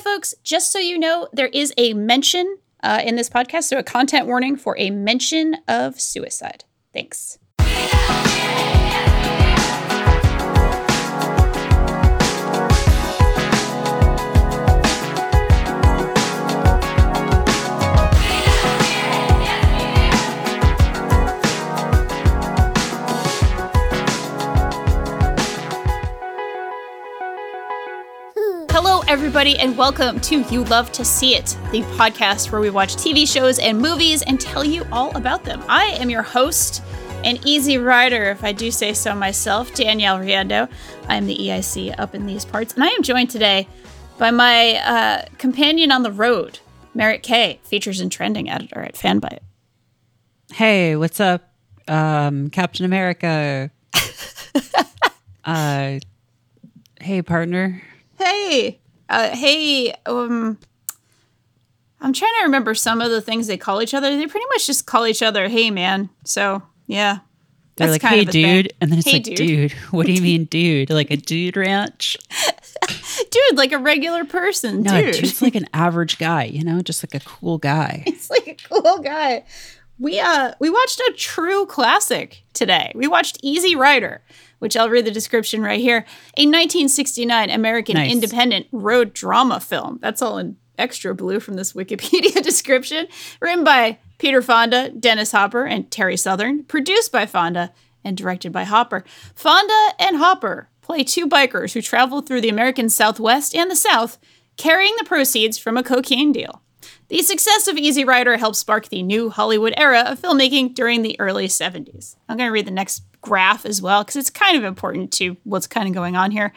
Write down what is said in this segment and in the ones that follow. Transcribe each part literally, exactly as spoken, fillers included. folks, just so you know, there is a mention uh, in this podcast, so a content warning for a mention of suicide. Thanks. Everybody, and welcome to You Love to See It, the podcast where we watch T V shows and movies and tell you all about them. I am your host and Easy Rider, if I do say so myself, Danielle Riendo. I'm the E I C up in these parts, and I am joined today by my uh, companion on the road, Merritt, features and trending editor at Fanbyte. Hey, what's up, um, Captain America? uh, hey, partner. Hey. Uh, hey, um, I'm trying to remember some of the things they call each other. They pretty much just call each other, hey, man. So, yeah. They're that's like, kind hey, of dude. Thing. And then it's hey, like, dude. dude, what do you mean, dude? Like a dude ranch? Dude, like a regular person, no, dude. Dude's like an average guy, you know, just like a cool guy. It's like a cool guy. We uh we watched a true classic today. We watched Easy Rider, which I'll read the description right here. A nineteen sixty-nine American nice. independent road drama film. That's all in extra blue from this Wikipedia description. Written by Peter Fonda, Dennis Hopper, and Terry Southern. Produced by Fonda and directed by Hopper. Fonda and Hopper play two bikers who travel through the American Southwest and the South, carrying the proceeds from a cocaine deal. The success of Easy Rider helped spark the new Hollywood era of filmmaking during the early seventies. I'm going to read the next graph as well, because it's kind of important to what's kind of going on here.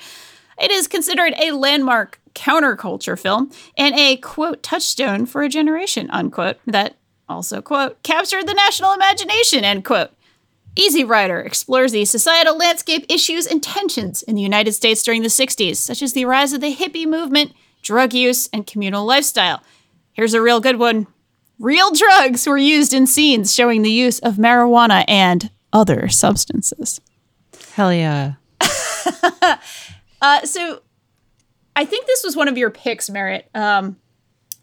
It is considered a landmark counterculture film and a, quote, touchstone for a generation, unquote, that also, quote, captured the national imagination, end quote. Easy Rider explores the societal landscape issues and tensions in the United States during the sixties, such as the rise of the hippie movement, drug use, and communal lifestyle. Here's a real good one. Real drugs were used in scenes showing the use of marijuana and other substances. Hell yeah. uh, so I think this was one of your picks, Merritt. Um,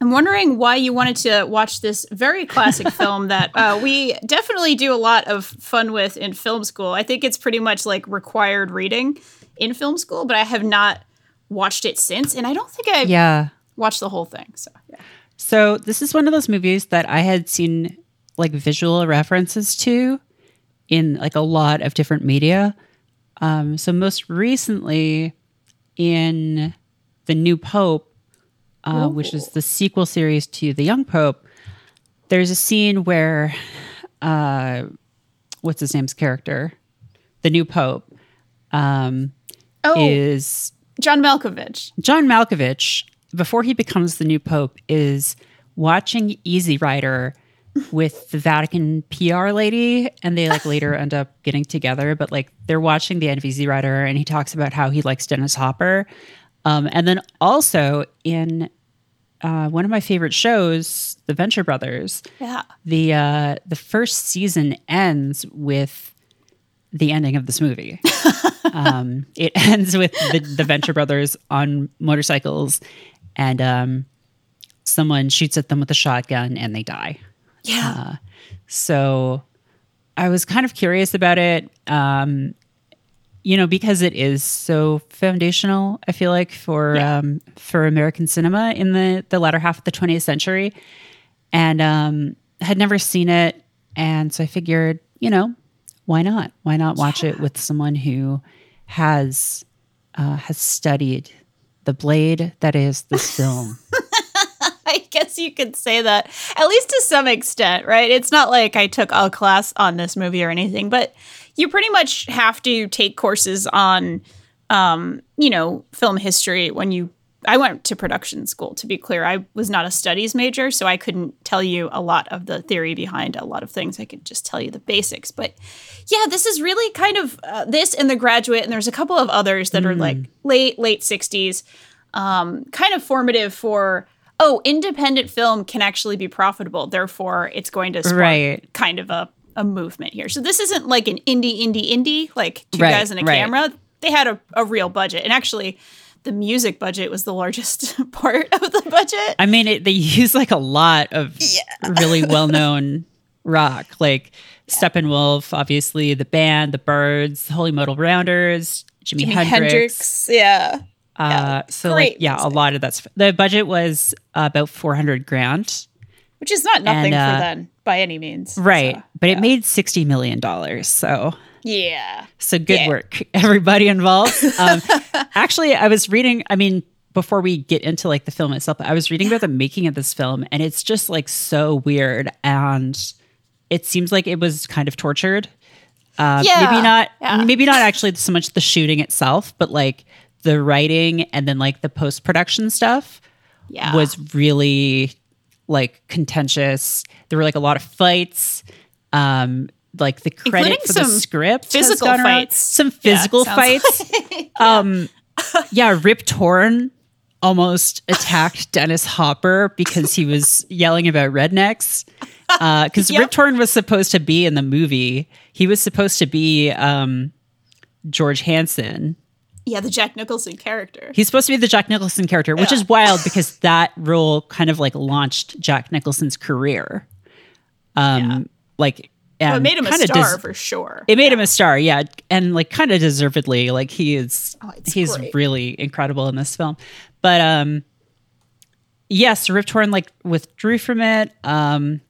I'm wondering why you wanted to watch this very classic film that uh, we definitely do a lot of fun with in film school. I think it's pretty much like required reading in film school, but I have not watched it since. And I don't think I've yeah. watched the whole thing. So, yeah. So this is one of those movies that I had seen like visual references to in like a lot of different media. Um, so most recently in The New Pope, uh, which is the sequel series to The Young Pope, there's a scene where, uh, what's his name's character? The New Pope um, oh, is... John Malkovich. John Malkovich. Before he becomes the new Pope, is watching Easy Rider with the Vatican P R lady, and they like later end up getting together, but like they're watching the end of Easy Rider, and he talks about how he likes Dennis Hopper. Um, and then also in uh, one of my favorite shows, The Venture Brothers, yeah. the uh, the first season ends with the ending of this movie. um, it ends with the, the Venture Brothers on motorcycles. And um, someone shoots at them with a shotgun and they die. Yeah. Uh, so I was kind of curious about it, um, you know, because it is so foundational, I feel like, for yeah. um, for American cinema in the, the latter half of the twentieth century. And um, had never seen it. And so I figured, you know, why not? Why not watch yeah. it with someone who has uh, has studied the blade that is this film? I guess you could say that, at least to some extent, right? It's not like I took a class on this movie or anything, but you pretty much have to take courses on, um, you know, film history when you... I went to production school, to be clear. I was not a studies major, so I couldn't tell you a lot of the theory behind a lot of things. I could just tell you the basics. But yeah, this is really kind of uh, this and The Graduate, and there's a couple of others that mm. are like late, late sixties, um, kind of formative for, oh, independent film can actually be profitable. Therefore, it's going to spark right. kind of a, a movement here. So this isn't like an indie, indie, indie, like two right, guys and a right. camera. They had a, a real budget. And actually... the music budget was the largest part of the budget. I mean, it, they use like a lot of yeah. really well-known rock, like yeah. Steppenwolf, obviously, the band, the Byrds, the Holy Modal Rounders, Jimi, Jimi Hendrix. Hendrix. Yeah. Uh, yeah. So Great like, yeah, music. A lot of that's, the budget was uh, about four hundred grand. Which is not nothing and, uh, for then by any means. Right. So, but yeah. it made sixty million dollars. So yeah. So good yeah. work, everybody involved. Um, actually, I was reading, I mean, before we get into like the film itself, I was reading about the making of this film, and it's just like so weird. And it seems like it was kind of tortured. Uh, yeah. Maybe not, yeah. maybe not actually so much the shooting itself, but like the writing and then like the post-production stuff yeah. was really like contentious. There were like a lot of fights, um, like the credit Including for the script, physical has gone fights, around. some physical yeah, fights. Like, yeah. Um, yeah, Rip Torn almost attacked Dennis Hopper because he was yelling about rednecks. Because uh, yep. Rip Torn was supposed to be in the movie. He was supposed to be um, George Hansen. Yeah, the Jack Nicholson character. He's supposed to be the Jack Nicholson character, which yeah. is wild because that role kind of like launched Jack Nicholson's career. Um, yeah. Like, and well, it made him a star des- for sure. It made yeah. him a star, yeah, and like kind of deservedly. Like he is, oh, he's great. really incredible in this film. But um, yes, Rip Torn like withdrew from it. Um,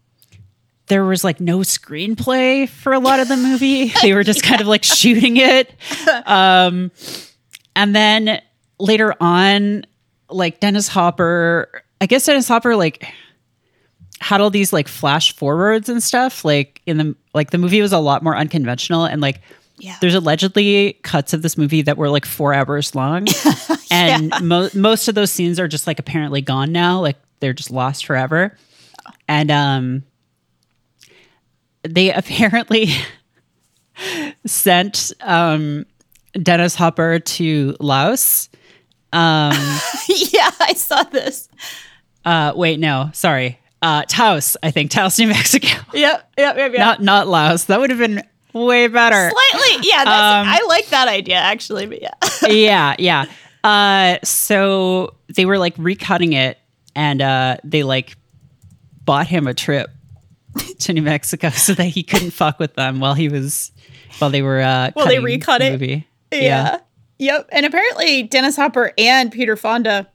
there was like no screenplay for a lot of the movie. They were just yeah. kind of like shooting it. Um, And then later on, like Dennis Hopper, I guess Dennis Hopper like had all these like flash forwards and stuff. Like in the like the movie was a lot more unconventional, and like yeah. there's allegedly cuts of this movie that were like four hours long, and yeah. mo- most of those scenes are just like apparently gone now. Like they're just lost forever, oh. and um, they apparently sent um. Dennis Hopper to Laos. Um, yeah, I saw this. Uh, wait, no, sorry. Uh, Taos, I think. Taos, New Mexico. Yep, yep, yep, yep. Not, not Laos. That would have been way better. Slightly, yeah. That's, um, I like that idea, actually, but yeah. yeah, yeah. Uh, so they were, like, recutting it, and uh, they, like, bought him a trip to New Mexico so that he couldn't fuck with them while he was, while they were uh, while they recut the movie. It. Yeah. yeah. Yep. And apparently Dennis Hopper and Peter Fonda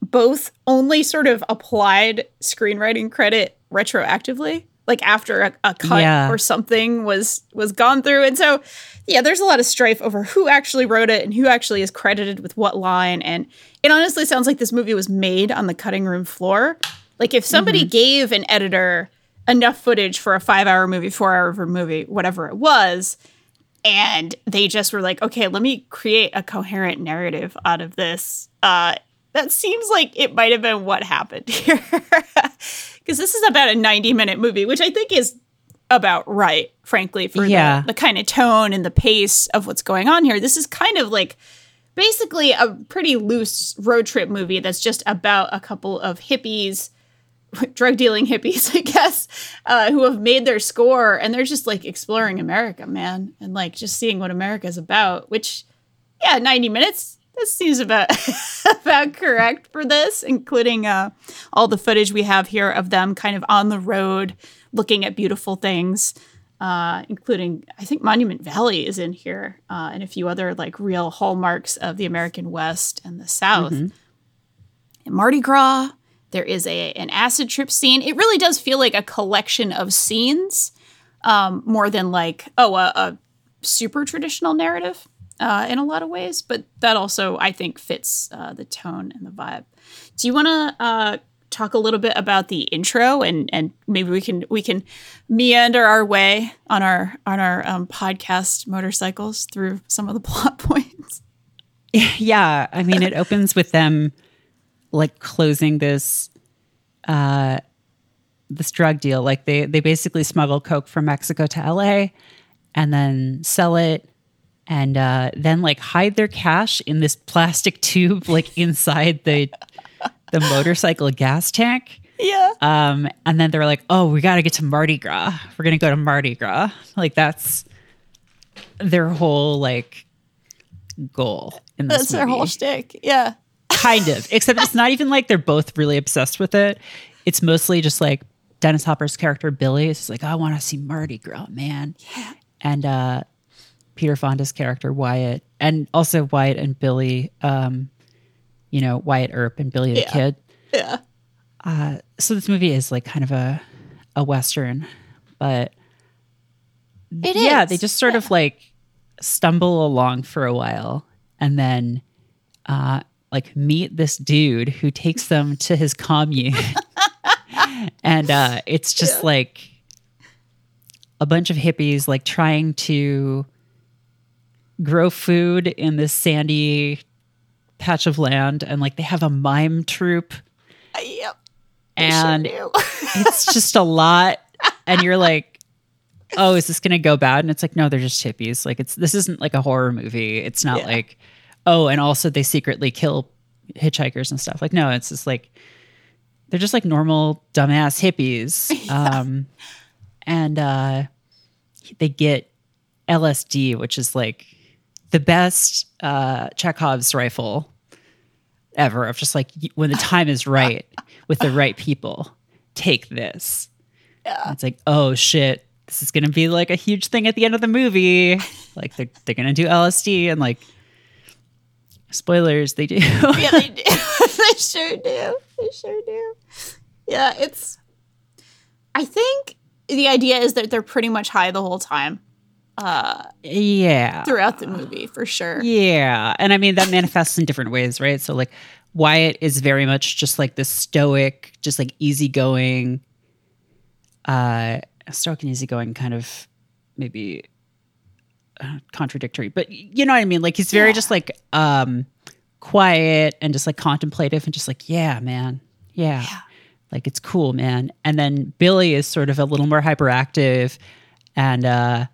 both only sort of applied screenwriting credit retroactively, like after a, a cut yeah. or something was was gone through. And so, yeah, there's a lot of strife over who actually wrote it and who actually is credited with what line. And it honestly sounds like this movie was made on the cutting room floor. Like if somebody mm-hmm. gave an editor enough footage for a five-hour movie, four-hour movie, whatever it was, and they just were like, okay, let me create a coherent narrative out of this. Uh, that seems like it might have been what happened here. Because this is about a ninety-minute movie, which I think is about right, frankly, for yeah. the, the kind of tone and the pace of what's going on here. This is kind of like basically a pretty loose road trip movie that's just about a couple of hippies, drug dealing hippies, I guess, uh, who have made their score, and they're just like exploring America, man, and like just seeing what America's about. Which, yeah, ninety minutes. That seems about about correct for this, including uh, all the footage we have here of them kind of on the road, looking at beautiful things, uh, including I think Monument Valley is in here, uh, and a few other like real hallmarks of the American West and the South. Mm-hmm. And Mardi Gras. There is a an acid trip scene. It really does feel like a collection of scenes um, more than like, oh, a, a super traditional narrative uh, in a lot of ways. But that also, I think, fits uh, the tone and the vibe. Do you want to uh, talk a little bit about the intro? And, and maybe we can we can meander our way on our, on our um, podcast motorcycles through some of the plot points. Yeah, I mean, it opens with them like closing this uh this drug deal. Like they they basically smuggle coke from Mexico to L A and then sell it, and uh then like hide their cash in this plastic tube like inside the the motorcycle gas tank. Yeah. Um and then they're like, oh, we got to get to Mardi Gras. We're going to go to Mardi Gras. Like that's their whole like goal in this That's movie. Their whole shtick. Yeah. Kind of. Except it's not even like they're both really obsessed with it. It's mostly just like Dennis Hopper's character, Billy, is like, I want to see Mardi Gras, man. Yeah. And uh, Peter Fonda's character, Wyatt, and also Wyatt and Billy, um, you know, Wyatt Earp and Billy the yeah. Kid. Yeah. Uh, so this movie is like kind of a, a Western, but it yeah, is. they just sort yeah. of like stumble along for a while and then uh, like meet this dude who takes them to his commune. And uh, it's just yeah. like a bunch of hippies like trying to grow food in this sandy patch of land. And like they have a mime troupe. Uh, yep. And sure it's just a lot. And you're like, oh, is this going to go bad? And it's like, no, they're just hippies. Like, it's this isn't like a horror movie. It's not yeah. like, oh, and also they secretly kill hitchhikers and stuff. Like, no, it's just like, they're just like normal dumbass hippies. Yeah. Um, and uh, they get L S D, which is like the best uh, Chekhov's rifle ever of just like, when the time is right with the right people, take this. Yeah. It's like, oh shit, this is going to be like a huge thing at the end of the movie. Like they're, they're going to do L S D and like, spoilers, they do. Yeah, they do. They sure do. They sure do. Yeah, it's... I think the idea is that they're pretty much high the whole time. Uh, yeah. Throughout the movie, for sure. Yeah. And I mean, that manifests in different ways, right? So, like, Wyatt is very much just, like, this stoic, just, like, easygoing... Uh, stoic and easygoing kind of maybe uh, contradictory. But you know what I mean? Like, he's very yeah. just, like... um. quiet and just like contemplative and just like, yeah, man. Yeah. yeah. Like it's cool, man. And then Billy is sort of a little more hyperactive and uh,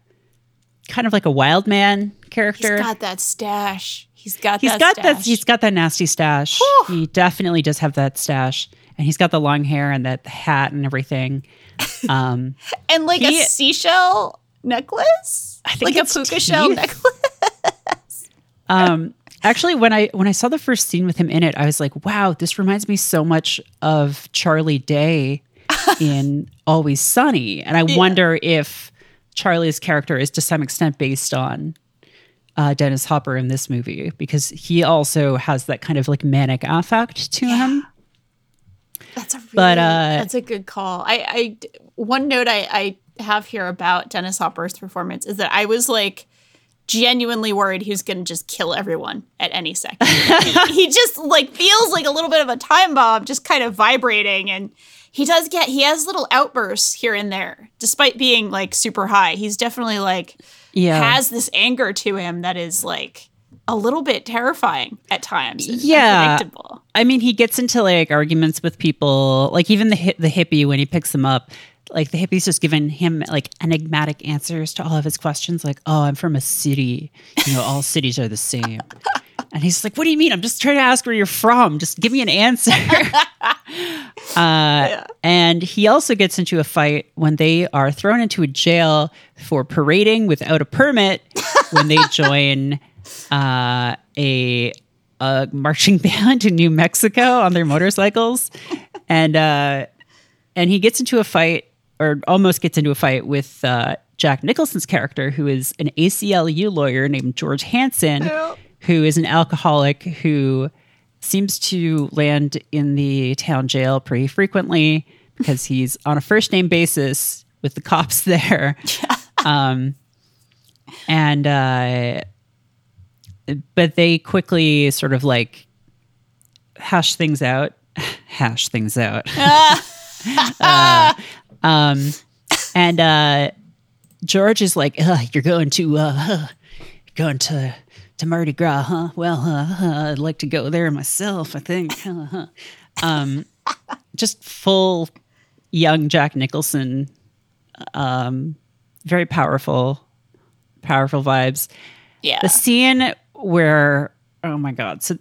kind of like a wild man character. He's got that stash. He's got he's that got stash. That, he's got that nasty stash. Whew. He definitely does have that stash. And he's got the long hair and that hat and everything. Um, and like he, a seashell necklace? I think like a puka shell necklace? um Actually, when I when I saw the first scene with him in it, I was like, wow, this reminds me so much of Charlie Day in Always Sunny. And I yeah. wonder if Charlie's character is to some extent based on uh, Dennis Hopper in this movie, because he also has that kind of like manic affect to yeah. him. That's a really, but, uh, that's a good call. I, I one note I, I have here about Dennis Hopper's performance is that I was like, genuinely worried he was going to just kill everyone at any second. he, he just like feels like a little bit of a time bomb just kind of vibrating, and he does get he has little outbursts here and there despite being like super high. He's definitely like yeah. has this anger to him that is like a little bit terrifying at times. Yeah. Unpredictable. I mean, he gets into like arguments with people, like even the hi- the hippie when he picks him up. Like, the hippie's just giving him, like, enigmatic answers to all of his questions. Like, oh, I'm from a city. You know, all cities are the same. And he's like, what do you mean? I'm just trying to ask where you're from. Just give me an answer. uh, yeah. And he also gets into a fight when they are thrown into a jail for parading without a permit when they join uh, a, a marching band in New Mexico on their motorcycles. And, uh... And he gets into a fight, or almost gets into a fight, with uh, Jack Nicholson's character, who is an A C L U lawyer named George Hansen, oh. who is an alcoholic who seems to land in the town jail pretty frequently because he's on a first-name basis with the cops there. um, and uh, but they quickly sort of, like, hash things out. hash things out. uh, um, and uh, George is like, you're going to uh, uh, going to to Mardi Gras, huh? Well, uh, uh, I'd like to go there myself, I think. Uh, uh. Um, just full young Jack Nicholson, um, very powerful, powerful vibes. Yeah, the scene where oh my god, so.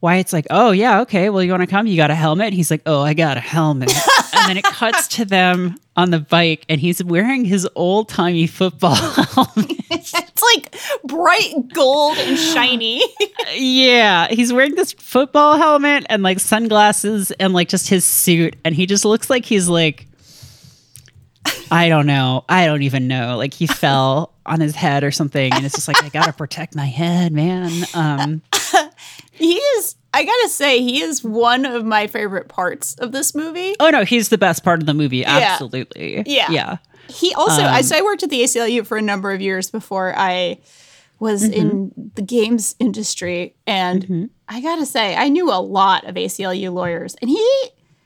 Wyatt's like, oh, yeah, okay, well, you want to come? You got a helmet? He's like, oh, I got a helmet. And then it cuts to them on the bike, and he's wearing his old-timey football helmet. It's like bright gold and shiny. Yeah. He's wearing this football helmet and like sunglasses and like just his suit. And he just looks like he's like, I don't know. I don't even know. Like he fell on his head or something. And it's just like, I got to protect my head, man. Um, he is, I got to say, he is one of my favorite parts of this movie. Oh, no. He's the best part of the movie. Yeah. Absolutely. Yeah. Yeah. He also, um, I, so I worked at the A C L U for a number of years before I was mm-hmm. in the games industry. And mm-hmm. I got to say, I knew a lot of A C L U lawyers. And he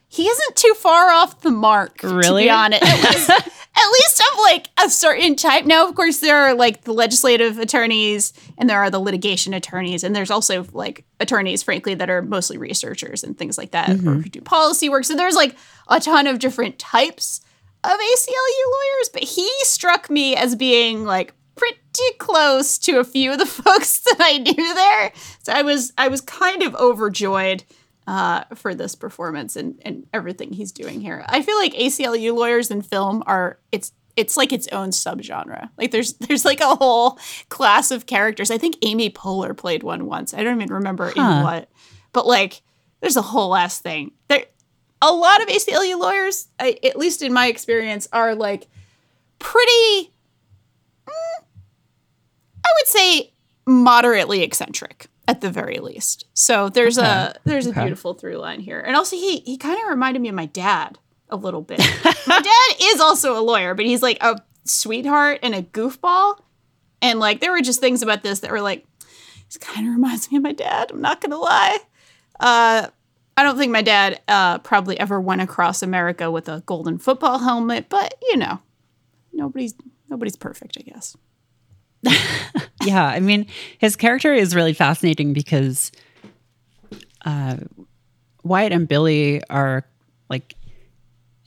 he isn't too far off the mark, really? To be honest. At least, at least of like a certain type. Now, of course, there are like the legislative attorneys and there are the litigation attorneys. And there's also like attorneys, frankly, that are mostly researchers and things like that mm-hmm. or who do policy work. So there's like a ton of different types of A C L U lawyers, but he struck me as being like pretty close to a few of the folks that I knew there. So I was I was kind of overjoyed uh, for this performance and, and everything he's doing here. I feel like A C L U lawyers in film are it's it's like its own subgenre. Like there's there's like a whole class of characters. I think Amy Poehler played one once. I don't even remember huh. in what, but like there's a whole ass thing there. A lot of A C L U lawyers, I, at least in my experience, are like pretty, mm, I would say moderately eccentric at the very least. So there's okay. a there's okay. a beautiful through line here. And also he he kind of reminded me of my dad a little bit. My dad is also a lawyer, but he's like a sweetheart and a goofball. And like there were just things about this that were like, this kind of reminds me of my dad. I'm not going to lie. Uh I don't think my dad uh, probably ever went across America with a golden football helmet, but, you know, nobody's nobody's perfect, I guess. Yeah, I mean, his character is really fascinating because uh, Wyatt and Billy are, like,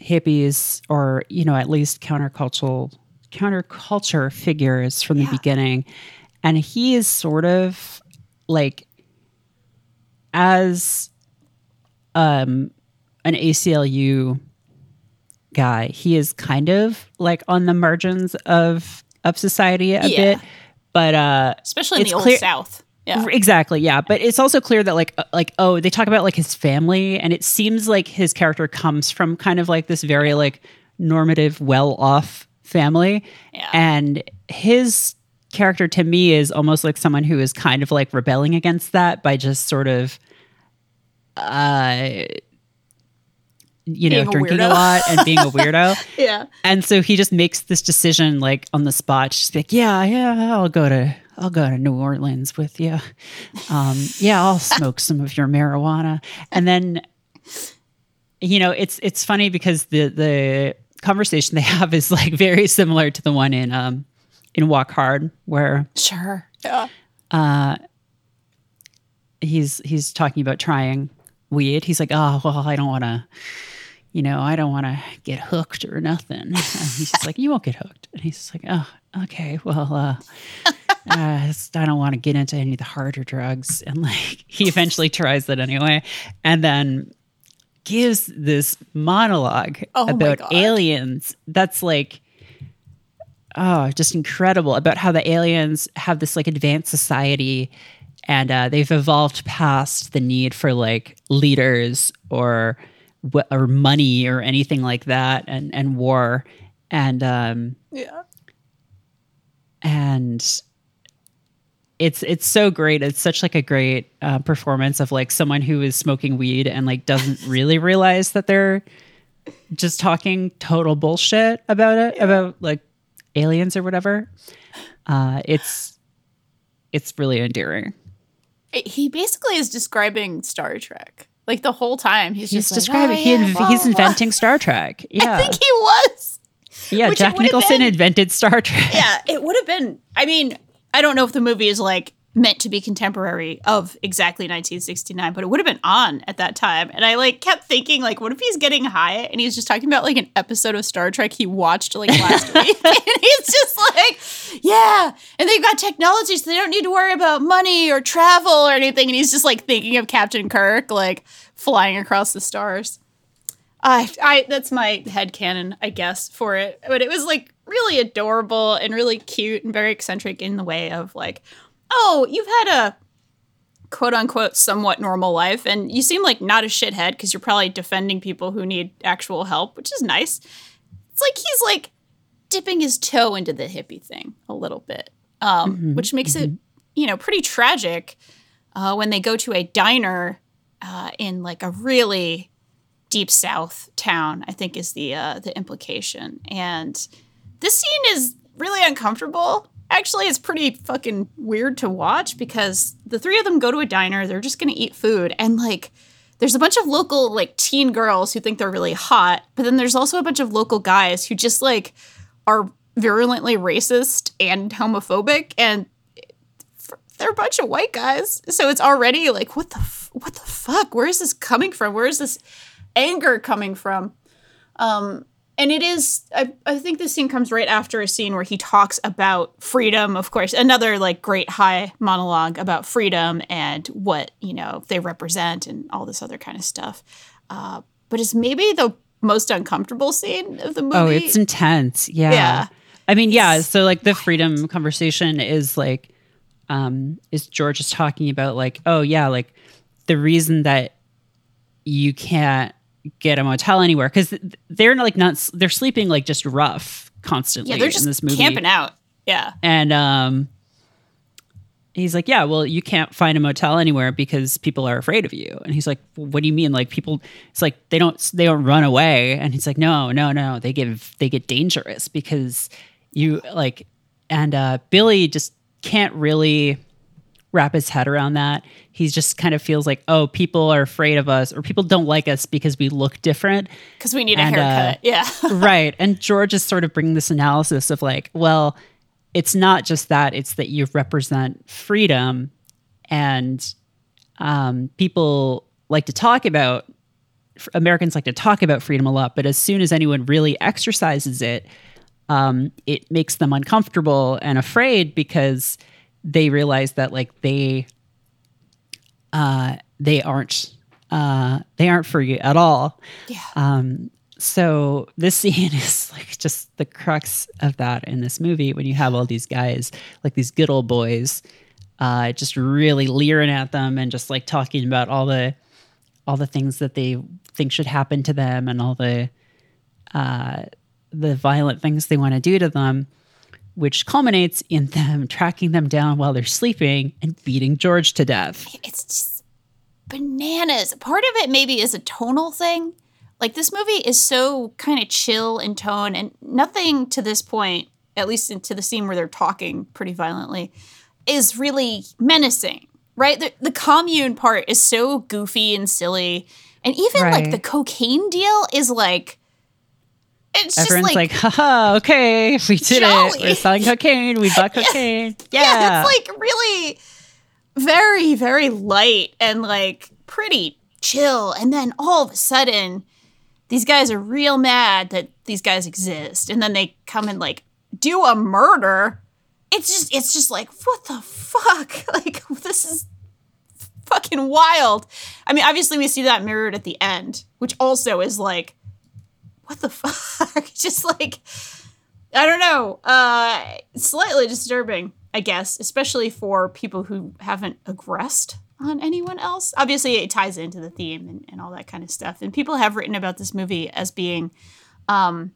hippies or, you know, at least countercultural, counterculture figures from yeah. the beginning. And he is sort of, like, as... Um, an A C L U guy. He is kind of like on the margins of of society a yeah. bit, but uh, especially in the old clear- South. Yeah, exactly. Yeah, but it's also clear that like like oh, they talk about like his family, and it seems like his character comes from kind of like this very like normative, well off family, yeah. and his character to me is almost like someone who is kind of like rebelling against that by just sort of. Uh, you know, being drinking a, a lot and being a weirdo. Yeah. And so he just makes this decision like on the spot, just like, yeah, yeah, I'll go to, I'll go to New Orleans with you. Um, yeah, I'll smoke some of your marijuana. And then, you know, it's, it's funny because the, the conversation they have is like very similar to the one in, um, in Walk Hard where, sure. Yeah. Uh, he's, he's talking about trying weird. He's like, oh, well, I don't want to, you know, I don't want to get hooked or nothing. And he's just like, you won't get hooked. And he's just like, oh, okay, well, uh, uh, I don't want to get into any of the harder drugs. And like, he eventually tries that anyway. And then gives this monologue oh about aliens. That's like, oh, just incredible about how the aliens have this like advanced society. And uh, they've evolved past the need for like leaders or or money or anything like that, and and war, and um, yeah, and it's it's so great. It's such like a great uh, performance of like someone who is smoking weed and like doesn't really realize that they're just talking total bullshit about it yeah. about like aliens or whatever. Uh, it's it's really endearing. He basically is describing Star Trek. Like the whole time, he's, he's just describing. Like, oh, he inv- yeah, he's inventing Star Trek. Yeah, I think he was. Yeah, which Jack Nicholson been, invented Star Trek. Yeah, it would have been. I mean, I don't know if the movie is like meant to be contemporary of exactly nineteen sixty-nine, but it would have been on at that time. And I like kept thinking, like, what if he's getting high and he's just talking about like an episode of Star Trek he watched like last week, and he's just like, yeah, and they've got technology, so they don't need to worry about money or travel or anything. And he's just like thinking of Captain Kirk, like flying across the stars. I, I that's my headcanon, I guess, for it. But it was like really adorable and really cute and very eccentric in the way of like, oh, you've had a quote unquote somewhat normal life and you seem like not a shithead because you're probably defending people who need actual help, which is nice. It's like he's like dipping his toe into the hippie thing a little bit, um, mm-hmm, which makes mm-hmm. it, you know, pretty tragic uh, when they go to a diner uh, in like a really deep South town, I think is the uh, the implication. And this scene is really uncomfortable. Actually, it's pretty fucking weird to watch because the three of them go to a diner. They're just going to eat food. And, like, there's a bunch of local, like, teen girls who think they're really hot. But then there's also a bunch of local guys who just, like, are virulently racist and homophobic. And they're a bunch of white guys. So it's already, like, what the, f- what the fuck? Where is this coming from? Where is this anger coming from? Um... And it is, I, I think this scene comes right after a scene where he talks about freedom, of course, another like great high monologue about freedom and what, you know, they represent and all this other kind of stuff. Uh, but it's maybe the most uncomfortable scene of the movie. Oh, it's intense. Yeah. Yeah. I mean, yeah. So like the freedom conversation is like, um, is George is talking about like, oh yeah, like the reason that you can't get a motel anywhere because they're like not they're sleeping like just rough constantly. Yeah, they're just in this movie camping out. Yeah, and um, he's like, yeah, well, you can't find a motel anywhere because people are afraid of you. And he's like, well, what do you mean? Like people, it's like they don't they don't run away. And he's like, no, no, no, they give they get dangerous because you like. And uh, Billy just can't really wrap his head around that. He just kind of feels like, oh, people are afraid of us or people don't like us because we look different. Because we need and, a haircut. Uh, yeah. Right. And George is sort of bringing this analysis of like, well, it's not just that. It's that you represent freedom and um, people like to talk about, Americans like to talk about freedom a lot, but as soon as anyone really exercises it, um, it makes them uncomfortable and afraid because they realize that like they, uh, they aren't, uh, they aren't for you at all. Yeah. Um, so this scene is like just the crux of that in this movie. When you have all these guys, like these good old boys, uh, just really leering at them and just like talking about all the, all the things that they think should happen to them and all the, uh, the violent things they want to do to them, which culminates in them tracking them down while they're sleeping and beating George to death. It's just bananas. Part of it maybe is a tonal thing. Like this movie is so kind of chill in tone and nothing to this point, at least into the scene where they're talking pretty violently, is really menacing, right? The, the commune part is so goofy and silly. And even right. like the cocaine deal is like, it's everyone's just like, like, haha, okay, we did jolly. It. We're selling cocaine. We bought cocaine. Yeah. Yeah, it's like really very, very light and like pretty chill. And then all of a sudden, these guys are real mad that these guys exist. And then they come and like do a murder. It's just, it's just like, what the fuck? Like, this is fucking wild. I mean, obviously, we see that mirrored at the end, which also is like, what the fuck? Just like, I don't know. Uh, slightly disturbing, I guess, especially for people who haven't aggressed on anyone else. Obviously, it ties into the theme and, and all that kind of stuff. And people have written about this movie as being, um,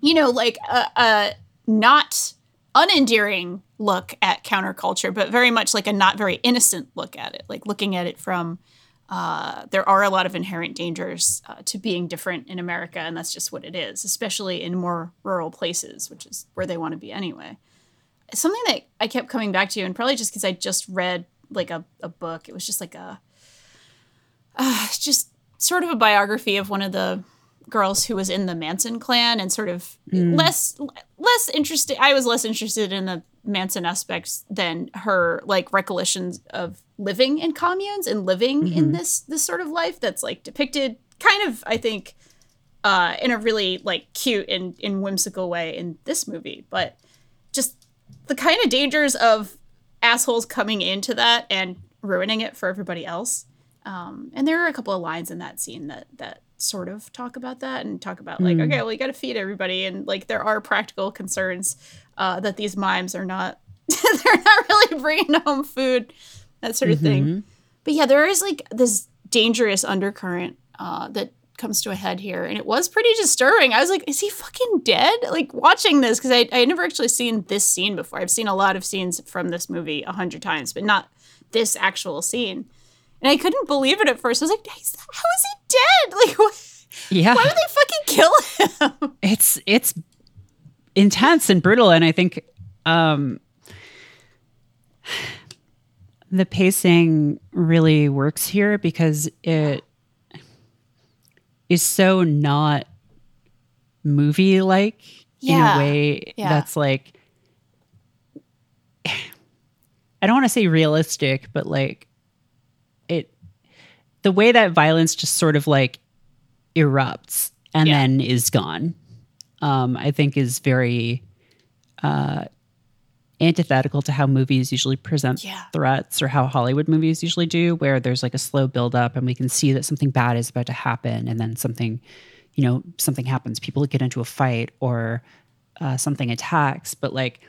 you know, like a, a not unendearing look at counterculture, but very much like a not very innocent look at it, like looking at it from Uh, there are a lot of inherent dangers uh, to being different in America, and that's just what it is, especially in more rural places, which is where they want to be anyway. Something that I kept coming back to, and probably just because I just read like a, a book, it was just like a, uh, just sort of a biography of one of the girls who was in the Manson clan and sort of mm. less, less interested. I was less interested in the Manson aspects than her like recollections of living in communes and living mm-hmm. in this this sort of life that's like depicted kind of, I think, uh, in a really like cute and, and whimsical way in this movie. But just the kind of dangers of assholes coming into that and ruining it for everybody else. Um, and there are a couple of lines in that scene that that sort of talk about that and talk about like, mm. okay, well, you got to feed everybody. And like, there are practical concerns uh, that these mimes are not, they're not really bringing home food, that sort of mm-hmm. thing. But yeah, there is like this dangerous undercurrent uh, that comes to a head here. And it was pretty disturbing. I was like, is he fucking dead? Like watching this, because I, I had never actually seen this scene before. I've seen a lot of scenes from this movie a hundred times, but not this actual scene. And I couldn't believe it at first. I was like, how is he dead? Like, what? Yeah. Why would they fucking kill him? It's it's intense and brutal. And I think um, the pacing really works here because it is so not movie-like yeah. in a way yeah. that's like, I don't want to say realistic, but like, the way that violence just sort of like erupts and yeah. then is gone, um, I think is very uh, antithetical to how movies usually present yeah. threats or how Hollywood movies usually do, where there's like a slow buildup and we can see that something bad is about to happen. And then something, you know, something happens. People get into a fight or uh, something attacks. But like,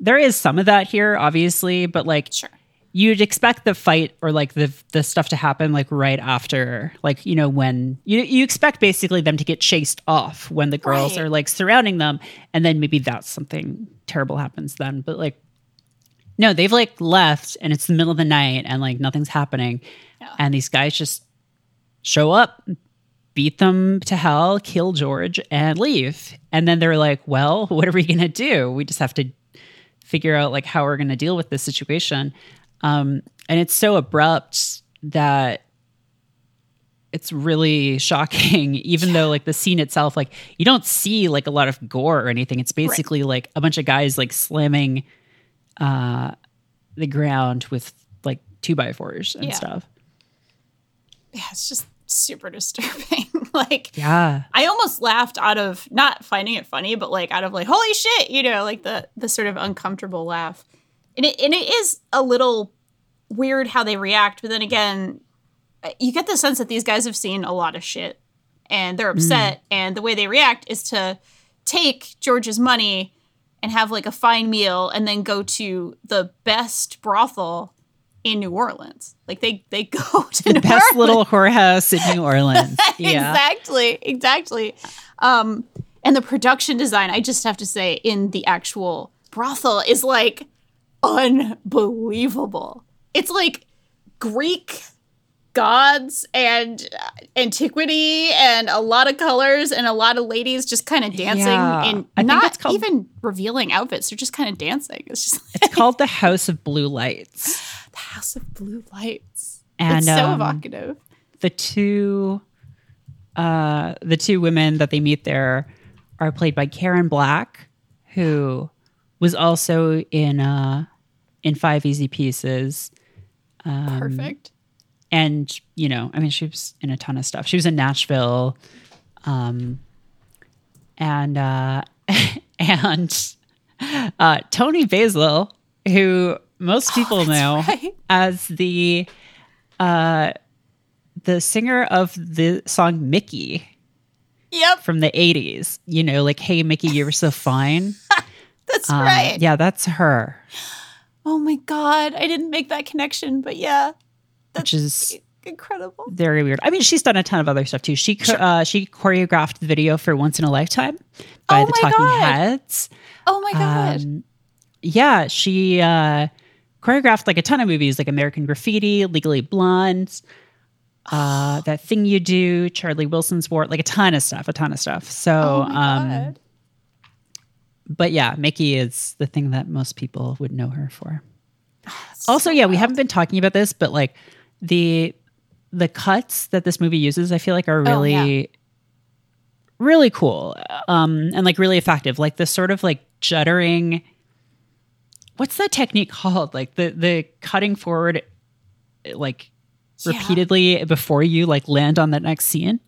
there is some of that here, obviously, but like, sure. You'd expect the fight or like the the stuff to happen like right after, like, you know, when you you expect basically them to get chased off when the girls right. are like surrounding them, and then maybe that's something terrible happens then. But like, no, they've like left and it's the middle of the night and like nothing's happening, no. and these guys just show up, beat them to hell, kill George, and leave. And then they're like, well, what are we gonna do? We just have to figure out like how we're gonna deal with this situation. Um, and it's so abrupt that it's really shocking, even yeah. though like the scene itself, like you don't see like a lot of gore or anything. It's basically right. like a bunch of guys like slamming uh, the ground with like two by fours and yeah. stuff. Yeah, it's just super disturbing. Like, yeah, I almost laughed out of not finding it funny, but like out of like, holy shit, you know, like the, the sort of uncomfortable laugh. And it, and it is a little weird how they react. But then again, you get the sense that these guys have seen a lot of shit and they're upset. Mm. And the way they react is to take George's money and have like a fine meal and then go to the best brothel in New Orleans. Like they, they go to the New best Orleans. Little whorehouse in New Orleans. Yeah. Exactly. Exactly. Um, and the production design, I just have to say, in the actual brothel is like, unbelievable. It's like Greek gods and antiquity and a lot of colors and a lot of ladies just kind of dancing yeah. and I not called, even revealing outfits. They're just kind of dancing. It's just like, it's called the House of Blue Lights. The House of Blue Lights. And it's so um, evocative. The two uh, the two women that they meet there are played by Karen Black, who was also in uh, in Five Easy Pieces. Um, Perfect. And, you know, I mean, she was in a ton of stuff. She was in Nashville. Um, and uh, and uh, Tony Basil, who most people oh, know right. as the uh, the singer of the song Mickey. Yep. From the eighties. You know, like, hey, Mickey, you were so fine. That's um, right. Yeah, that's her. Oh my God. I didn't make that connection, but yeah. That's Which is incredible. Very weird. I mean, she's done a ton of other stuff too. She sure. uh, she choreographed the video for Once in a Lifetime by oh the Talking God. Heads. Oh my God. Um, yeah, she uh, choreographed like a ton of movies like American Graffiti, Legally Blonde, uh, That Thing You Do, Charlie Wilson's War, like a ton of stuff, a ton of stuff. So, oh my God. um, But yeah, Mickey is the thing that most people would know her for. That's also, yeah, wild. We haven't been talking about this, but like the the cuts that this movie uses, I feel like are really, oh, yeah. really cool um, and like really effective. Like this sort of like juddering, what's that technique called? Like the the cutting forward, like yeah. repeatedly before you like land on that next scene.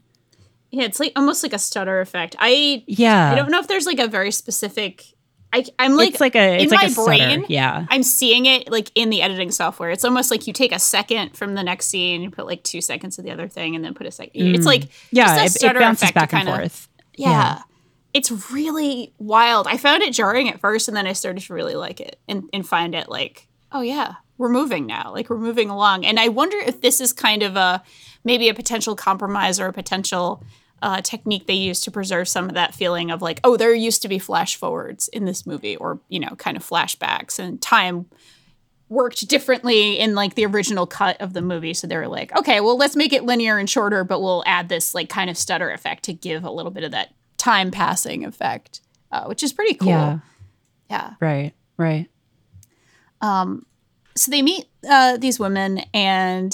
Yeah, it's like almost like a stutter effect. I yeah. I don't know if there's like a very specific I, I'm like, it's like a, it's in like my a brain, stutter. Yeah. I'm seeing it like in the editing software. It's almost like you take a second from the next scene, you put like two seconds of the other thing, and then put a second. Mm. It's like, yeah, just that it, it bounces back and kinda, forth. Yeah, yeah. It's really wild. I found it jarring at first, and then I started to really like it and, and find it like, oh yeah, we're moving now. Like we're moving along. And I wonder if this is kind of a, maybe a potential compromise or a potential Uh, technique they use to preserve some of that feeling of like, oh, there used to be flash forwards in this movie, or, you know, kind of flashbacks, and time worked differently in like the original cut of the movie. So they were like, okay, well, let's make it linear and shorter, but we'll add this like kind of stutter effect to give a little bit of that time passing effect, uh, which is pretty cool. Yeah. Yeah. Right. Right. Um, so they meet uh, these women and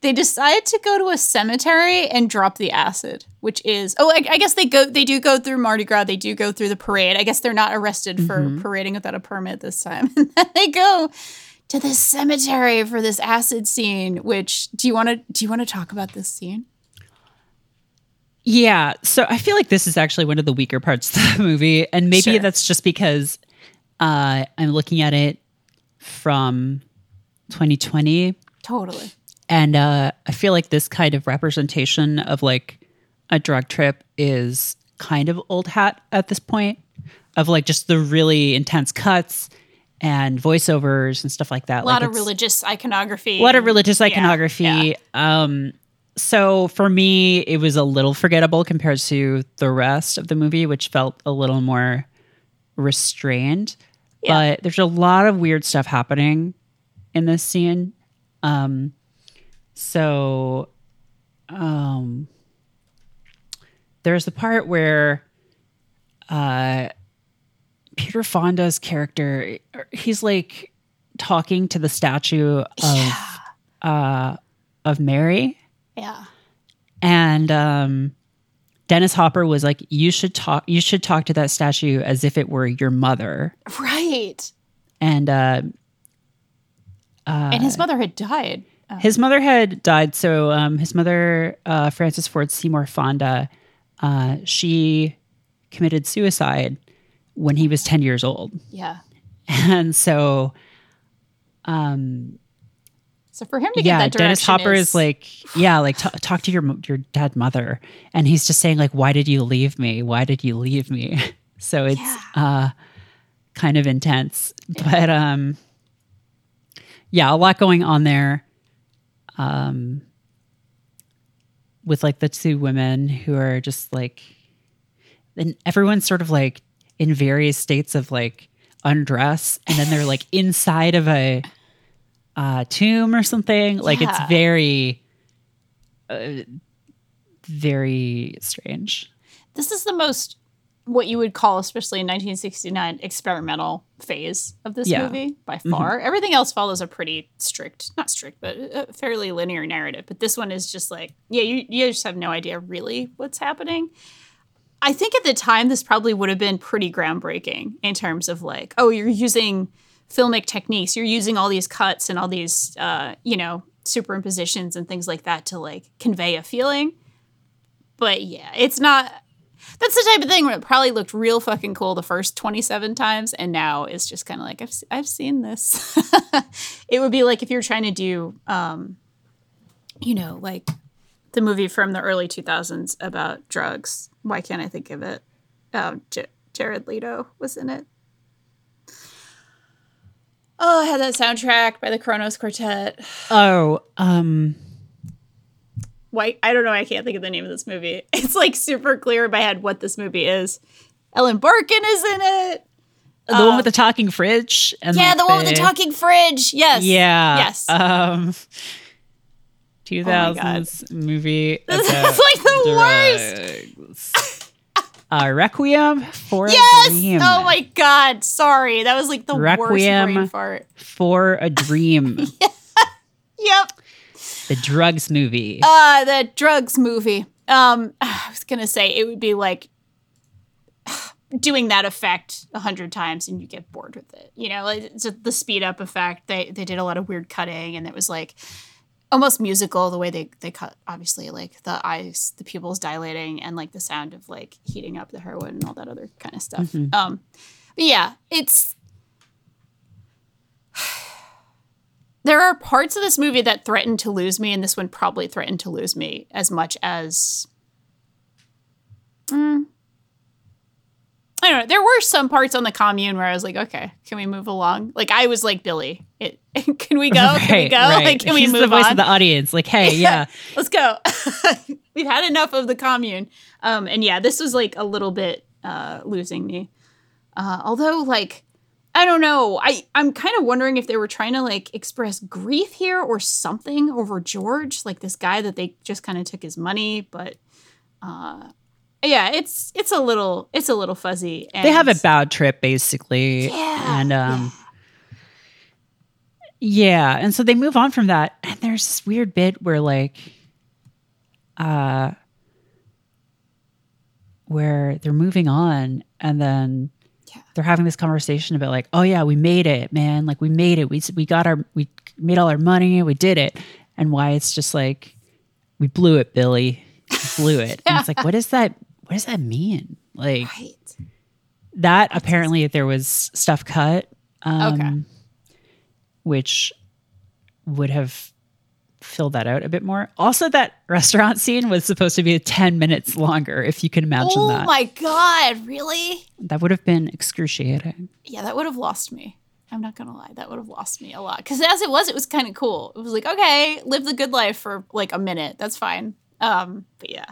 they decide to go to a cemetery and drop the acid, which is, oh, I, I guess they go, they do go through Mardi Gras. They do go through the parade. I guess they're not arrested mm-hmm. for parading without a permit this time. And then they go to this cemetery for this acid scene, which do you want to, do you want to talk about this scene? Yeah. So I feel like this is actually one of the weaker parts of the movie. And maybe sure. that's just because uh, I'm looking at it from twenty twenty. Totally. And uh, I feel like this kind of representation of like a drug trip is kind of old hat at this point, of like just the really intense cuts and voiceovers and stuff like that. A lot like of religious iconography. A lot of religious iconography. Yeah, yeah. Um, so for me, it was a little forgettable compared to the rest of the movie, which felt a little more restrained. Yeah. But there's a lot of weird stuff happening in this scene. Um So, um, there's the part where uh, Peter Fonda's character, he's like talking to the statue of yeah. uh, of Mary. Yeah. And um, Dennis Hopper was like, "You should talk. You should talk to that statue as if it were your mother." Right. And uh, uh, and his mother had died. Oh. His mother had died, so um, his mother, uh, Frances Ford Seymour Fonda, uh, she committed suicide when he was ten years old. Yeah. And so... Um, so for him to yeah, get that direction Dennis Hopper is, is like, yeah, like t- talk to your your dead mother. And he's just saying like, why did you leave me? Why did you leave me? So it's yeah. uh, kind of intense. Yeah. But um, yeah, a lot going on there. Um, with like the two women who are just like, and everyone's sort of like in various states of like undress, and then they're like inside of a uh, tomb or something. Like yeah. it's very, uh, very strange. This is the most what you would call, especially in nineteen sixty-nine, experimental phase of this yeah. movie by far. Mm-hmm. Everything else follows a pretty strict, not strict, but a fairly linear narrative. But this one is just like, yeah, you, you just have no idea really what's happening. I think at the time, this probably would have been pretty groundbreaking in terms of like, oh, you're using filmic techniques. You're using all these cuts and all these, uh, you know, superimpositions and things like that to like convey a feeling. But yeah, it's not... That's the type of thing where it probably looked real fucking cool the first twenty-seven times, and now it's just kind of like, I've I've seen this. It would be like if you're trying to do, um, you know, like the movie from the early two thousands about drugs. Why can't I think of it? Um, J- Jared Leto was in it. Oh, it had that soundtrack by the Kronos Quartet. Oh, um... White, I don't know. I can't think of the name of this movie. It's like super clear in my head what this movie is. Ellen Barkin is in it. The um, one with the talking fridge. And yeah, the, the one with the talking fridge. Yes. Yeah. Yes. Um, two thousands oh movie. This is like the drugs. Worst. uh, Requiem for yes! a Dream. Oh my God. Sorry. That was like the Requiem worst brain fart. For a Dream. Yeah. Yep. The drugs movie. Uh, the drugs movie. Um, I was going to say it would be like doing that effect a hundred times and you get bored with it. You know, it's a, the speed up effect. They they did a lot of weird cutting, and it was like almost musical the way they, they cut, obviously, like the eyes, the pupils dilating and like the sound of like heating up the heroin and all that other kind of stuff. Mm-hmm. Um, but yeah, it's, there are parts of this movie that threaten to lose me, and this one probably threatened to lose me as much as, mm, I don't know. There were some parts on The Commune where I was like, okay, can we move along? Like I was like, Billy, it, can we go? Right, can we go? Right. Like, can He's we move on? The voice on? Of the audience. Like, hey, yeah, let's go. We've had enough of The Commune. Um, and yeah, this was like a little bit uh, losing me. Uh, although like, I don't know. I, I'm kind of wondering if they were trying to like express grief here or something over George, like this guy that they just kind of took his money. But uh, yeah, it's it's a little it's a little fuzzy. And they have a bad trip basically, yeah, and um, yeah. yeah, and so they move on from that. And there's this weird bit where like, uh, where they're moving on, and then. They're having this conversation about like, oh yeah, we made it, man. Like we made it. We we got our, we made all our money. We did it. And why it's just like, we blew it, Billy. We blew it. Yeah. And it's like, what is that? What does that mean? Like right. that That's apparently insane. There was stuff cut, um, okay. which would have filled that out a bit more. Also, that restaurant scene was supposed to be ten minutes longer, if you can imagine oh that. Oh my God, really? That would have been excruciating. Yeah, that would have lost me. I'm not going to lie. That would have lost me a lot. Because as it was, it was kind of cool. It was like, okay, live the good life for like a minute. That's fine. Um, but yeah.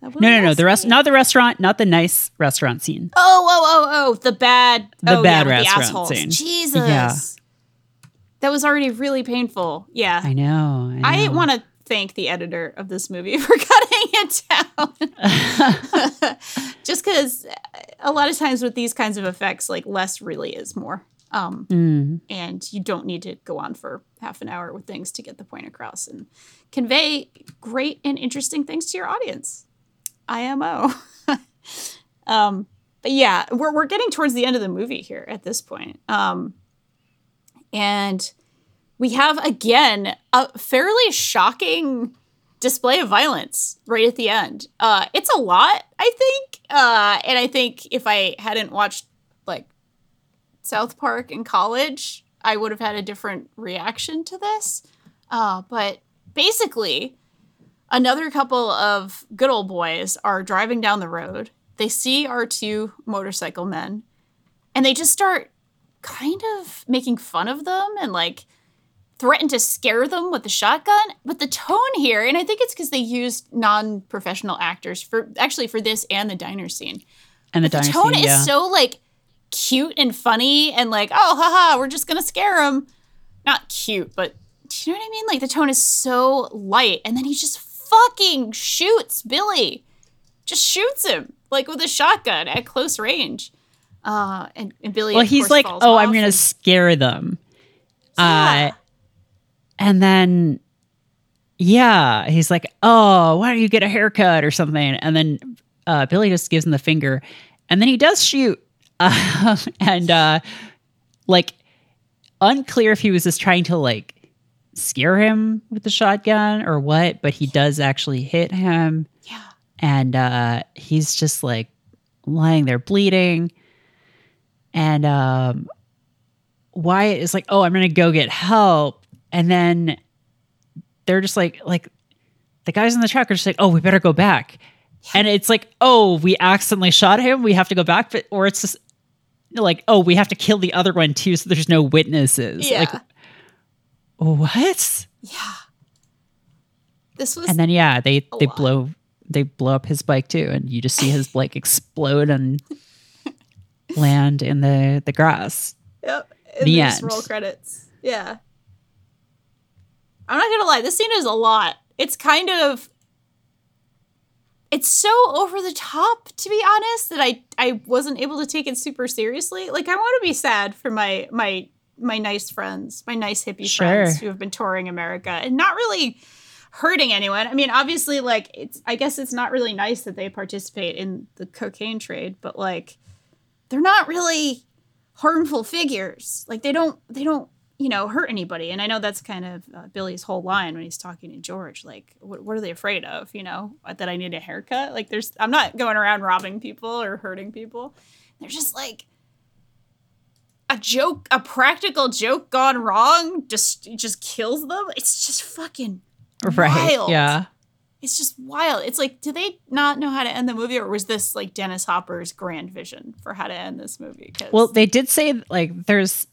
No, no, no. The rest, not the restaurant, not the nice restaurant scene. Oh, oh, oh, oh. The bad. The oh, bad yeah, restaurant the scene. Jesus. Yeah. That was already really painful. Yeah. I know. I, I want to thank the editor of this movie for cutting it down. Just because a lot of times with these kinds of effects, like less really is more. Um, mm. And you don't need to go on for half an hour with things to get the point across and convey great and interesting things to your audience. I M O. um, but yeah, we're, we're getting towards the end of the movie here at this point. Um, And we have, again, a fairly shocking display of violence right at the end. Uh, it's a lot, I think. Uh, and I think if I hadn't watched, like, South Park in college, I would have had a different reaction to this. Uh, but basically, another couple of good old boys are driving down the road. They see our two motorcycle men, and they just start kind of making fun of them and like threaten to scare them with the shotgun. But the tone here, and I think it's because they used non-professional actors for actually for this and the diner scene. And the diner scene, yeah. The tone is so like cute and funny and like, oh, haha, we're just gonna scare him. Not cute, but do you know what I mean? Like the tone is so light, and then he just fucking shoots Billy. Just shoots him like with a shotgun at close range. Uh, and, and Billy, well, he's like, oh, I'm going to scare them. Yeah. Uh, and then, yeah, he's like, oh, why don't you get a haircut or something? And then uh, Billy just gives him the finger, and then he does shoot. Uh, and uh, like, unclear if he was just trying to like scare him with the shotgun or what, but he does actually hit him. Yeah. And uh, he's just like lying there bleeding. And um, Wyatt is like, oh, I'm going to go get help. And then they're just like, like the guys in the truck are just like, oh, we better go back. Yeah. And it's like, oh, we accidentally shot him. We have to go back. But, or it's just like, oh, we have to kill the other one too. So there's no witnesses. Yeah. Like, what? Yeah. This was, and then, yeah, they, they lot. blow, they blow up his bike too. And you just see his like explode and land in the the grass. Yep. And the end. Roll credits. Yeah. I'm not gonna lie, this scene is a lot. It's kind of it's so over the top, to be honest, that I I wasn't able to take it super seriously. Like I want to be sad for my my my nice friends, my nice hippie sure. friends who have been touring America and not really hurting anyone. I mean, obviously, like it's I guess it's not really nice that they participate in the cocaine trade, but like they're not really harmful figures. Like they don't, they don't you know, hurt anybody. And I know that's kind of uh, Billy's whole line when he's talking to George, like, what, what are they afraid of? You know, that I need a haircut. Like there's, I'm not going around robbing people or hurting people. They're just like a joke, a practical joke gone wrong. Just, it just kills them. It's just fucking right. Wild. Yeah. It's just wild. It's like, do they not know how to end the movie, or was this like Dennis Hopper's grand vision for how to end this movie? Cause well, they did say like there's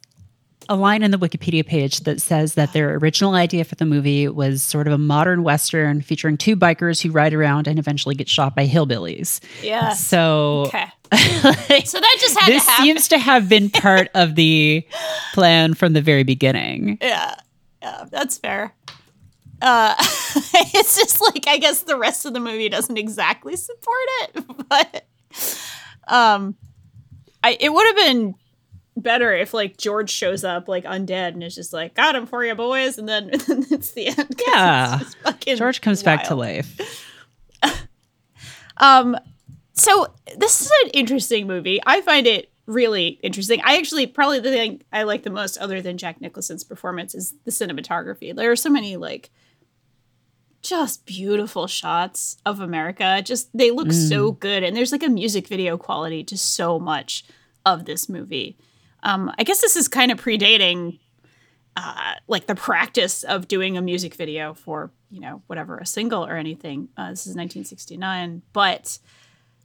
a line in the Wikipedia page that says that their original idea for the movie was sort of a modern Western featuring two bikers who ride around and eventually get shot by hillbillies. Yeah. So, okay. like, so that just had this to happen. Seems to have been part of the plan from the very beginning. Yeah. Yeah, that's fair. Uh, it's just like, I guess the rest of the movie doesn't exactly support it, but um, I, it would have been better if like George shows up like undead and is just like, got him for you boys. And then, and then it's the end. Yeah. George comes wild. Back to life. um, so this is an interesting movie. I find it really interesting. I actually, probably the thing I like the most other than Jack Nicholson's performance is the cinematography. There are so many like, just beautiful shots of America. Just they look mm. so good, and there's like a music video quality to so much of this movie. Um, I guess this is kind of predating uh, like the practice of doing a music video for, you know, whatever, a single or anything. Uh, this is nineteen sixty-nine, but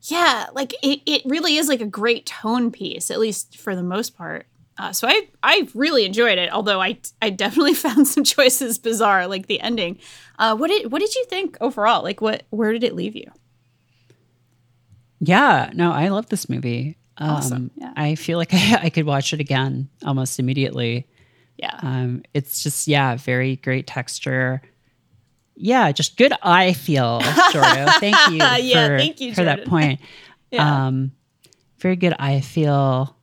yeah, like it, it really is like a great tone piece, at least for the most part. Uh, so I I really enjoyed it, although I I definitely found some choices bizarre, like the ending. Uh, what did what did you think overall? Like, what where did it leave you? Yeah, no, I love this movie. Um, awesome. Yeah. I feel like I, I could watch it again almost immediately. Yeah, um, it's just yeah, very great texture. Yeah, just good eye feel, Jordo. Thank you. yeah, for, thank you for Jordan. That point. yeah. Um, very good eye feel.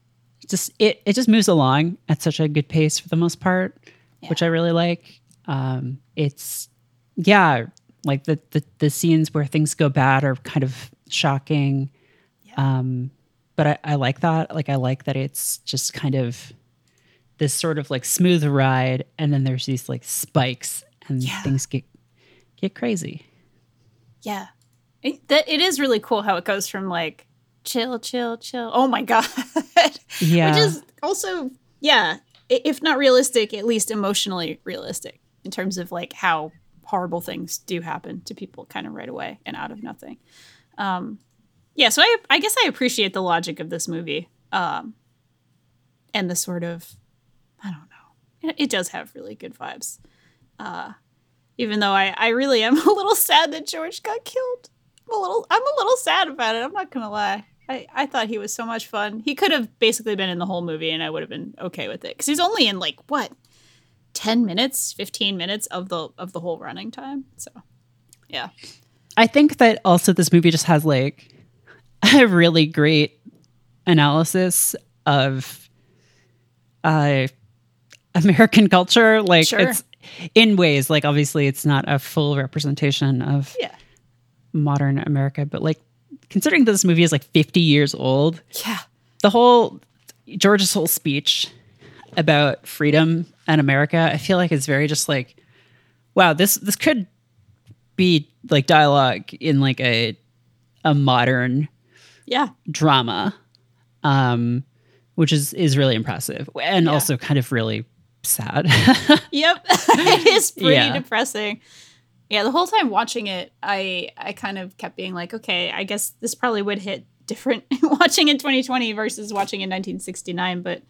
Just it, it just moves along at such a good pace for the most part, yeah. which I really like. Um, it's yeah, like the, the the scenes where things go bad are kind of shocking, yeah. um, but I, I like that. Like I like that it's just kind of this sort of like smooth ride, and then there's these like spikes, and yeah. things get get crazy. Yeah, it, that it is really cool how it goes from like. Chill, chill, chill. Oh my God. Yeah. Which is also, yeah, if not realistic, at least emotionally realistic in terms of like how horrible things do happen to people kind of right away and out of nothing. Um, yeah. So I, I guess I appreciate the logic of this movie. Um, and the sort of, I don't know, it, it does have really good vibes. Uh, even though I, I really am a little sad that George got killed. I'm a little, I'm a little sad about it. I'm not going to lie. I, I thought he was so much fun. He could have basically been in the whole movie and I would have been okay with it. Cause he's only in like, what, ten minutes, fifteen minutes of the, of the whole running time. So yeah. I think that also this movie just has like a really great analysis of, uh, American culture. Like sure. It's in ways, like obviously it's not a full representation of yeah. modern America, but like, considering this movie is like fifty years old, yeah, the whole George's whole speech about freedom and America, I feel like is very just like, wow, this this could be like dialogue in like a a modern yeah drama, um, which is is really impressive and yeah. also kind of really sad. Yep, it is pretty yeah. depressing. Yeah, the whole time watching it, I I kind of kept being like, okay, I guess this probably would hit different watching in twenty twenty versus watching in nineteen sixty-nine, but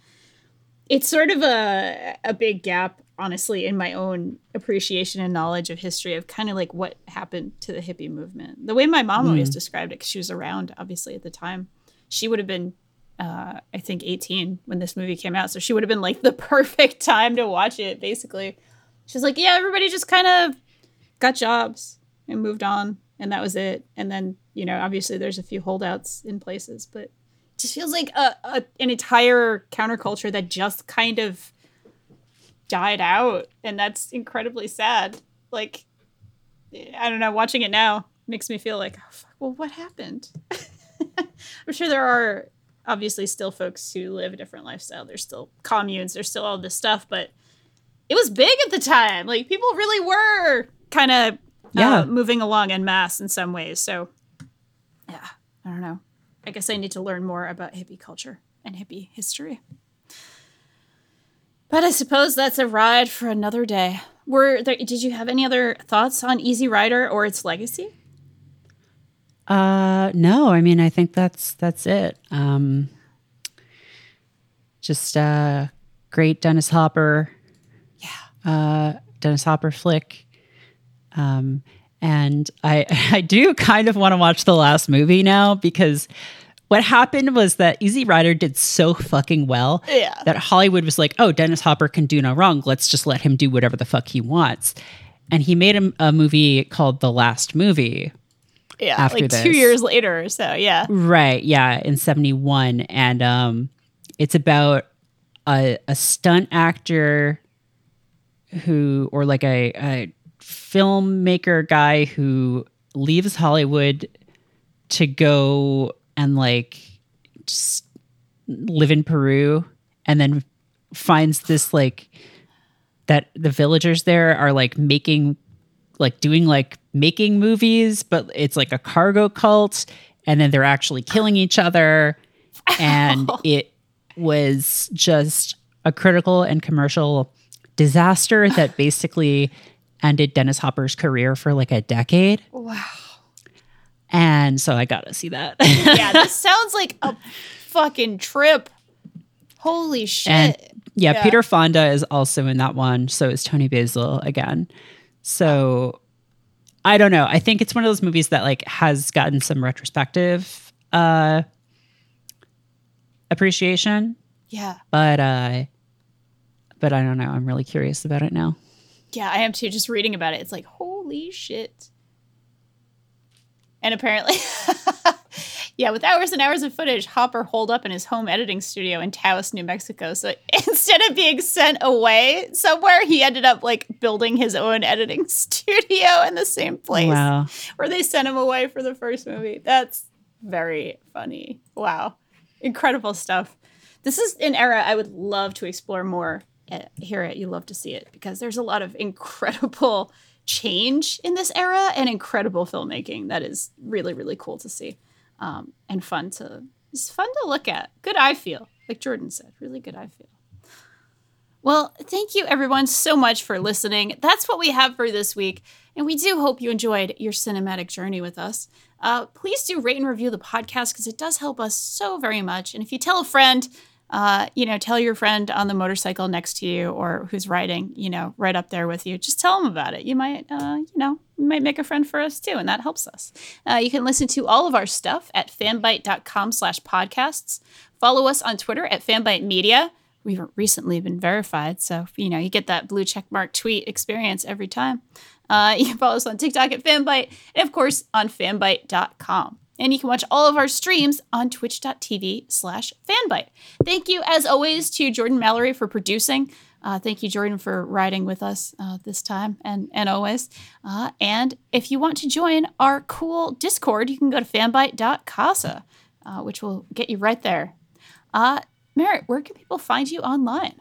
it's sort of a a big gap, honestly, in my own appreciation and knowledge of history of kind of like what happened to the hippie movement. The way my mom mm. always described it, because she was around, obviously, at the time, she would have been, uh, I think, eighteen when this movie came out, so she would have been like the perfect time to watch it, basically. She's like, yeah, everybody just kind of got jobs and moved on, and that was it. And then, you know, obviously there's a few holdouts in places, but it just feels like a, a an entire counterculture that just kind of died out, and that's incredibly sad. Like, I don't know, watching it now makes me feel like, oh, fuck, well, what happened? I'm sure there are obviously still folks who live a different lifestyle. There's still communes, there's still all this stuff, but it was big at the time. Like, people really were kind of yeah. uh, moving along en masse in some ways. So, yeah, I don't know. I guess I need to learn more about hippie culture and hippie history. But I suppose that's a ride for another day. Were there, did you have any other thoughts on Easy Rider or its legacy? Uh, no, I mean, I think that's, that's it. Um, just, uh, great Dennis Hopper. Yeah. Uh, Dennis Hopper flick. Um, and I, I do kind of want to watch The Last Movie now, because what happened was that Easy Rider did so fucking well yeah. that Hollywood was like, oh, Dennis Hopper can do no wrong. Let's just let him do whatever the fuck he wants. And he made a, a movie called The Last Movie. Yeah, after like this. Two years later or so, yeah. Right, yeah, in seventy-one. And um, it's about a, a stunt actor who, or like a, a filmmaker guy who leaves Hollywood to go and like just live in Peru, and then finds this like that the villagers there are like making, like doing like making movies, but it's like a cargo cult, and then they're actually killing each other. And it was just a critical and commercial disaster that basically ended Dennis Hopper's career for like a decade. Wow. And so I gotta see that. Yeah, this sounds like a fucking trip. Holy shit. And yeah, yeah, Peter Fonda is also in that one. So is Tony Basil again. So I don't know. I think it's one of those movies that like has gotten some retrospective uh, appreciation. Yeah. But uh, but I don't know. I'm really curious about it now. Yeah, I am too. Just reading about it, it's like, holy shit. And apparently, yeah, with hours and hours of footage, Hopper holed up in his home editing studio in Taos, New Mexico. So instead of being sent away somewhere, he ended up like building his own editing studio in the same place wow. where they sent him away for the first movie. That's very funny. Wow. Incredible stuff. This is an era I would love to explore more here at You Love to See It, because there's a lot of incredible change in this era and incredible filmmaking that is really, really cool to see, um and fun to it's fun to look at. Good eye feel, like Jordan said. Really good eye feel. Well, thank you everyone so much for listening. That's what we have for this week, and we do hope you enjoyed your cinematic journey with us. Uh please do rate and review the podcast, because it does help us so very much. And if you tell a friend, Uh, you know, tell your friend on the motorcycle next to you, or who's riding, you know, right up there with you. Just tell them about it. You might, uh, you know, you might make a friend for us too, and that helps us. Uh, you can listen to all of our stuff at fanbyte.com slash podcasts. Follow us on Twitter at Fanbyte Media. We've recently been verified, so, you know, you get that blue checkmark tweet experience every time. Uh, you can follow us on TikTok at Fanbyte, and, of course, on fanbyte dot com. And you can watch all of our streams on twitch.tv slash fanbyte. Thank you, as always, to Jordan Mallory for producing. Uh, thank you, Jordan, for riding with us uh, this time and, and always. Uh, and if you want to join our cool Discord, you can go to fanbyte dot casa, uh, which will get you right there. Uh, Merritt, where can people find you online?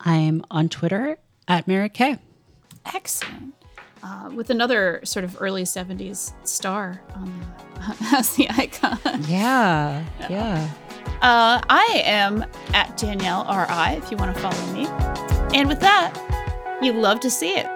I'm on Twitter at Merritt K. Excellent. Uh, with another sort of early seventies star on the, as the icon. Yeah, yeah. Uh, I am at Danielle R I if you want to follow me. And with that, you love to see it.